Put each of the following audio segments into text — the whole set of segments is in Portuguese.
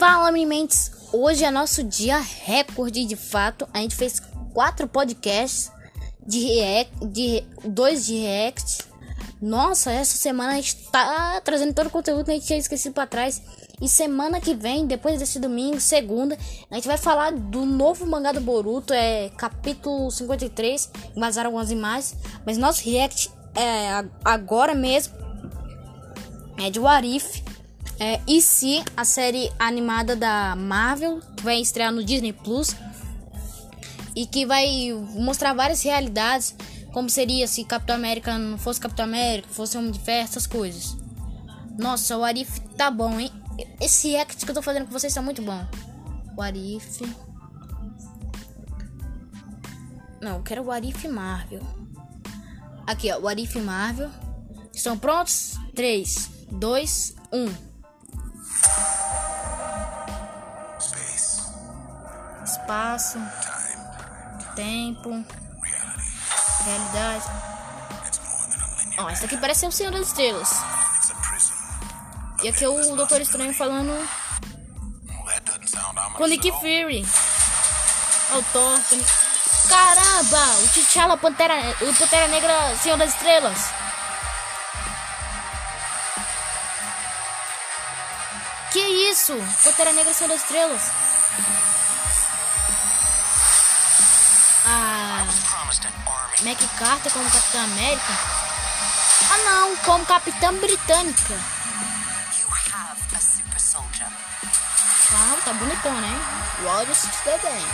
Fala, meninas! Hoje é nosso dia recorde, de fato. A gente fez 4 podcasts de react. Nossa, essa semana a gente tá trazendo todo o conteúdo que a gente tinha esquecido pra trás. E semana que vem, depois desse domingo, segunda, a gente vai falar do novo mangá do Boruto, capítulo 53, vazaram algumas imagens. Mas nosso react é agora mesmo, é de What If, e se a série animada da Marvel, que vai estrear no Disney Plus, e que vai mostrar várias realidades, como seria se Capitão América não fosse Capitão América, fosse Homem de Ferro, essas coisas. Nossa, o What If tá bom, hein? Esse act que eu tô fazendo com vocês tá muito bom. What If... Não, eu quero o What If Marvel. Aqui, ó, o What If Marvel. Estão prontos? 3, 2, 1. Espaço. Tempo. Realidade. Ó, isso aqui parece ser o Senhor das Estrelas. E aqui é o Doutor Estranho falando com o Nick Fury. Ó, o Thor. Caramba! O T'Challa, Pantera Negra, Senhor das Estrelas. Que isso? Pantera Negra, Senhor das Estrelas. Ah, Mac Carter como Capitã América? Ah não, como Capitã Britânica. Uau, tá bonitão, né? O áudio se dá bem.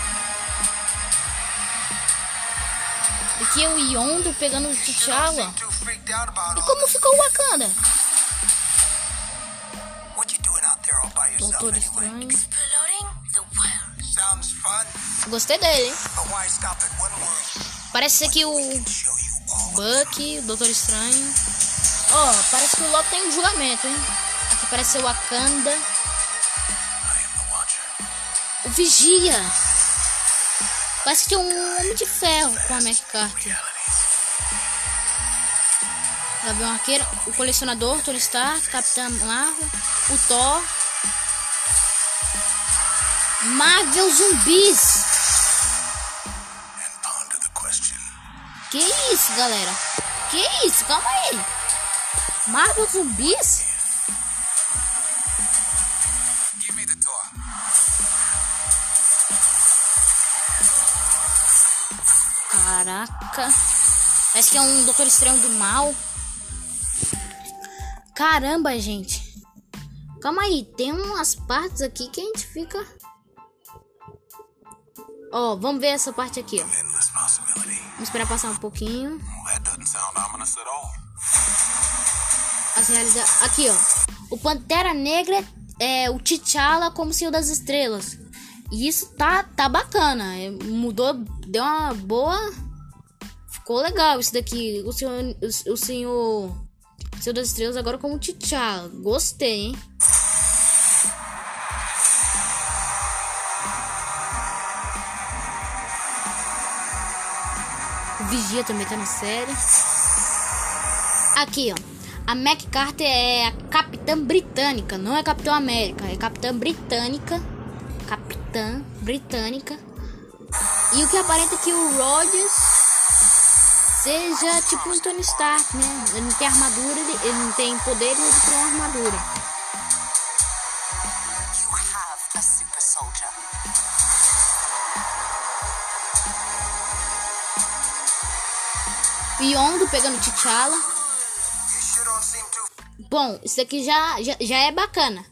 Aqui é o Yondu pegando o T'Challa. E como ficou o Wakanda? Doutor Estranho. Gostei dele, hein? Parece ser que o Bucky, o Doutor Estranho. Ó, parece que o Loki tem um julgamento, hein? Aqui parece ser o Wakanda. O Vigia. Parece que tinha um Homem de Ferro com a Mac Carter. Gavião Arqueiro, o Colecionador, Doutor Estranho, Capitão Marvel, o Thor. Marvel Zombies. Que isso, galera? Que isso? Calma aí. Marvel Zombies? Caraca, parece que é um Doutor Estranho do Mal. Caramba, gente. Calma aí, tem umas partes aqui que a gente fica... Ó, vamos ver essa parte aqui, ó. Vamos esperar passar um pouquinho. As realidades... Aqui, ó. O Pantera Negra é o T'Challa como Senhor das Estrelas. E isso tá bacana. Mudou, deu uma boa. Ficou legal isso daqui. O Senhor das Estrelas agora como T'Challa. Gostei, hein? O Vigia também tá na série. Aqui, ó. A Mac Carter é a Capitã Britânica. Não é Capitão América. É Capitã Britânica. E o que aparenta que o Rogers seja tipo um Tony Stark, né? Ele não tem armadura, ele não tem poder, ele tem uma armadura. Yondu pegando T'Challa. Bom, isso daqui já é bacana.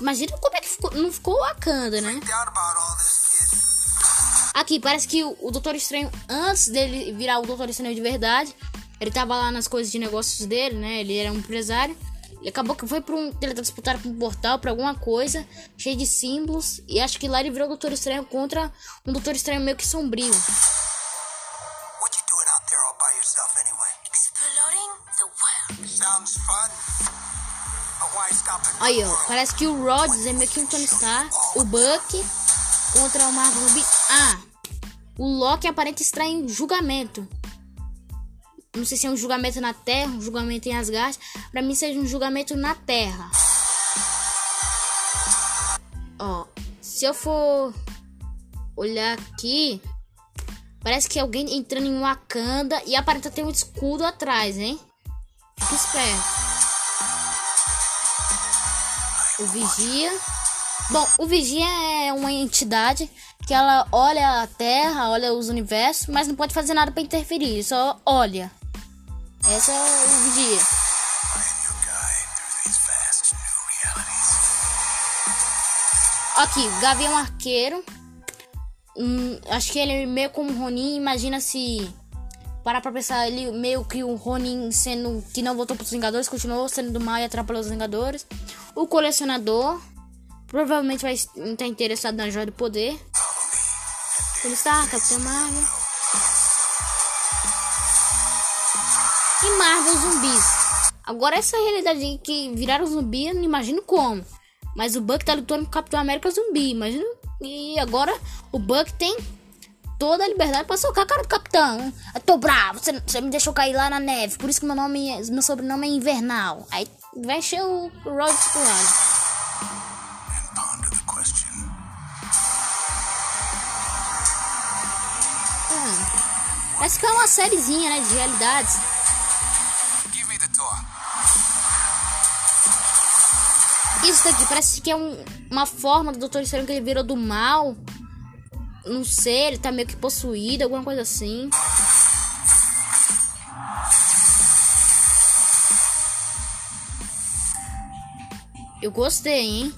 Imagina como é que ficou, não ficou o Wakanda, né? Aqui, parece que o Doutor Estranho, antes dele virar o Doutor Estranho de verdade, ele tava lá nas coisas de negócios dele, né? Ele era um empresário. Ele acabou que foi pra um teletransportar pra um portal, pra alguma coisa, cheio de símbolos. E acho que lá ele virou o Doutor Estranho contra um Doutor Estranho meio que sombrio. Aí, ó, parece que o Rogers é meio que um Tony Stark, o Bucky contra o Marvel Zombies. Ah, o Loki aparenta estar em julgamento. Não sei se é um julgamento na Terra, um julgamento em Asgard. Pra mim seja um julgamento na Terra. Ó, Se eu for olhar aqui, parece que alguém entrando em Wakanda e aparenta ter um escudo atrás, hein? Fica esperto. O Vigia. Bom, o Vigia é uma entidade que ela olha a Terra, olha os universos, mas não pode fazer nada para interferir, só olha. Essa é o Vigia. Aqui, Gavião Arqueiro. Acho que ele é meio como um Ronin. Imagina se... Parar pra pensar, ele meio que um Ronin sendo que não voltou pros Vingadores, continuou sendo do mal e atrapalhou os Vingadores. O Colecionador provavelmente vai estar interessado na Joia do Poder. Ele está, Capitão Marvel. E Marvel Zombies. Agora essa realidade que viraram zumbi, eu não imagino como. Mas o Bucky tá lutando com o Capitão América zumbi, imagina. E agora o Bucky tem toda a liberdade pra socar a cara do Capitão. Eu tô bravo, você me deixou cair lá na neve, por isso que meu sobrenome é Invernal. Aí vai encher o Rod pro lado. Vai ficar uma sériezinha, né, de realidades. Isso daqui parece que é uma forma do Doutor Estranho que ele virou do mal. Não sei, ele tá meio que possuído, alguma coisa assim. Eu gostei, hein?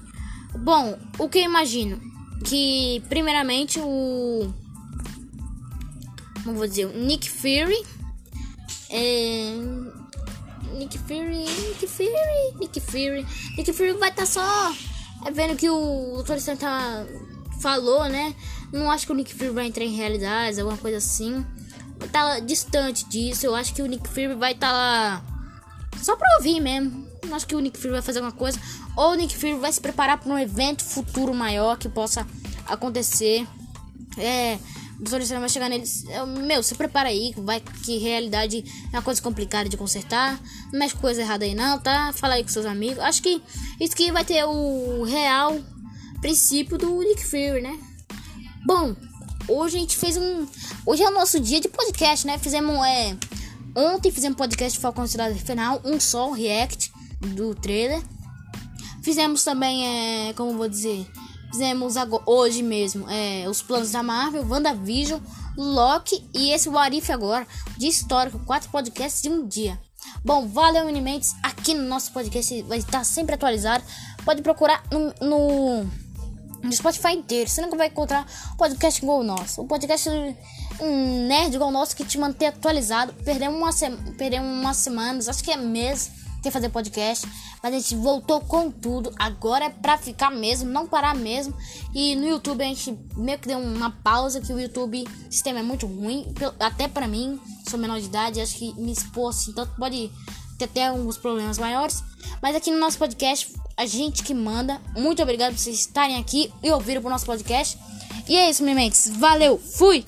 Bom, o que eu imagino? Que, primeiramente, o Nick Fury. Nick Fury vai estar só... vendo que o Doutor Estranho tá... falou, né? Não acho que o Nick Fury vai entrar em realidades, alguma coisa assim. Tá distante disso. Eu acho que o Nick Fury vai estar lá só pra ouvir mesmo. Não acho que o Nick Fury vai fazer alguma coisa. Ou o Nick Fury vai se preparar pra um evento futuro maior que possa acontecer. O Doutor Estranho vai chegar neles. Meu, se prepara aí. Vai que realidade é uma coisa complicada de consertar. Não mexe com coisa errada aí não, tá? Fala aí com seus amigos. Acho que isso que vai ter o real princípio do Nick Fury, né? Bom, hoje a gente fez hoje é o nosso dia de podcast, né? Ontem fizemos podcast de Falcão e Cidade Final, um react do trailer. Fizemos também, fizemos agora, hoje mesmo, os planos da Marvel, WandaVision, Loki e esse What If agora, de histórico, 4 podcasts em um dia. Bom, valeu, Minimentes, aqui no nosso podcast vai estar sempre atualizado. Pode procurar no Spotify inteiro, você nunca vai encontrar um podcast igual o nosso. Um podcast nerd igual o nosso que te mantém atualizado. Perdemos umas semanas, acho que é mês, sem fazer podcast. Mas a gente voltou com tudo. Agora é pra ficar mesmo, não parar mesmo. E no YouTube a gente meio que deu uma pausa, que o YouTube, o sistema é muito ruim. Até pra mim, sou menor de idade, acho que me expor assim, tanto pode ter até alguns problemas maiores. Mas aqui no nosso podcast... a gente que manda. Muito obrigado por vocês estarem aqui e ouviram o nosso podcast. E é isso, minha mentes. Valeu, fui!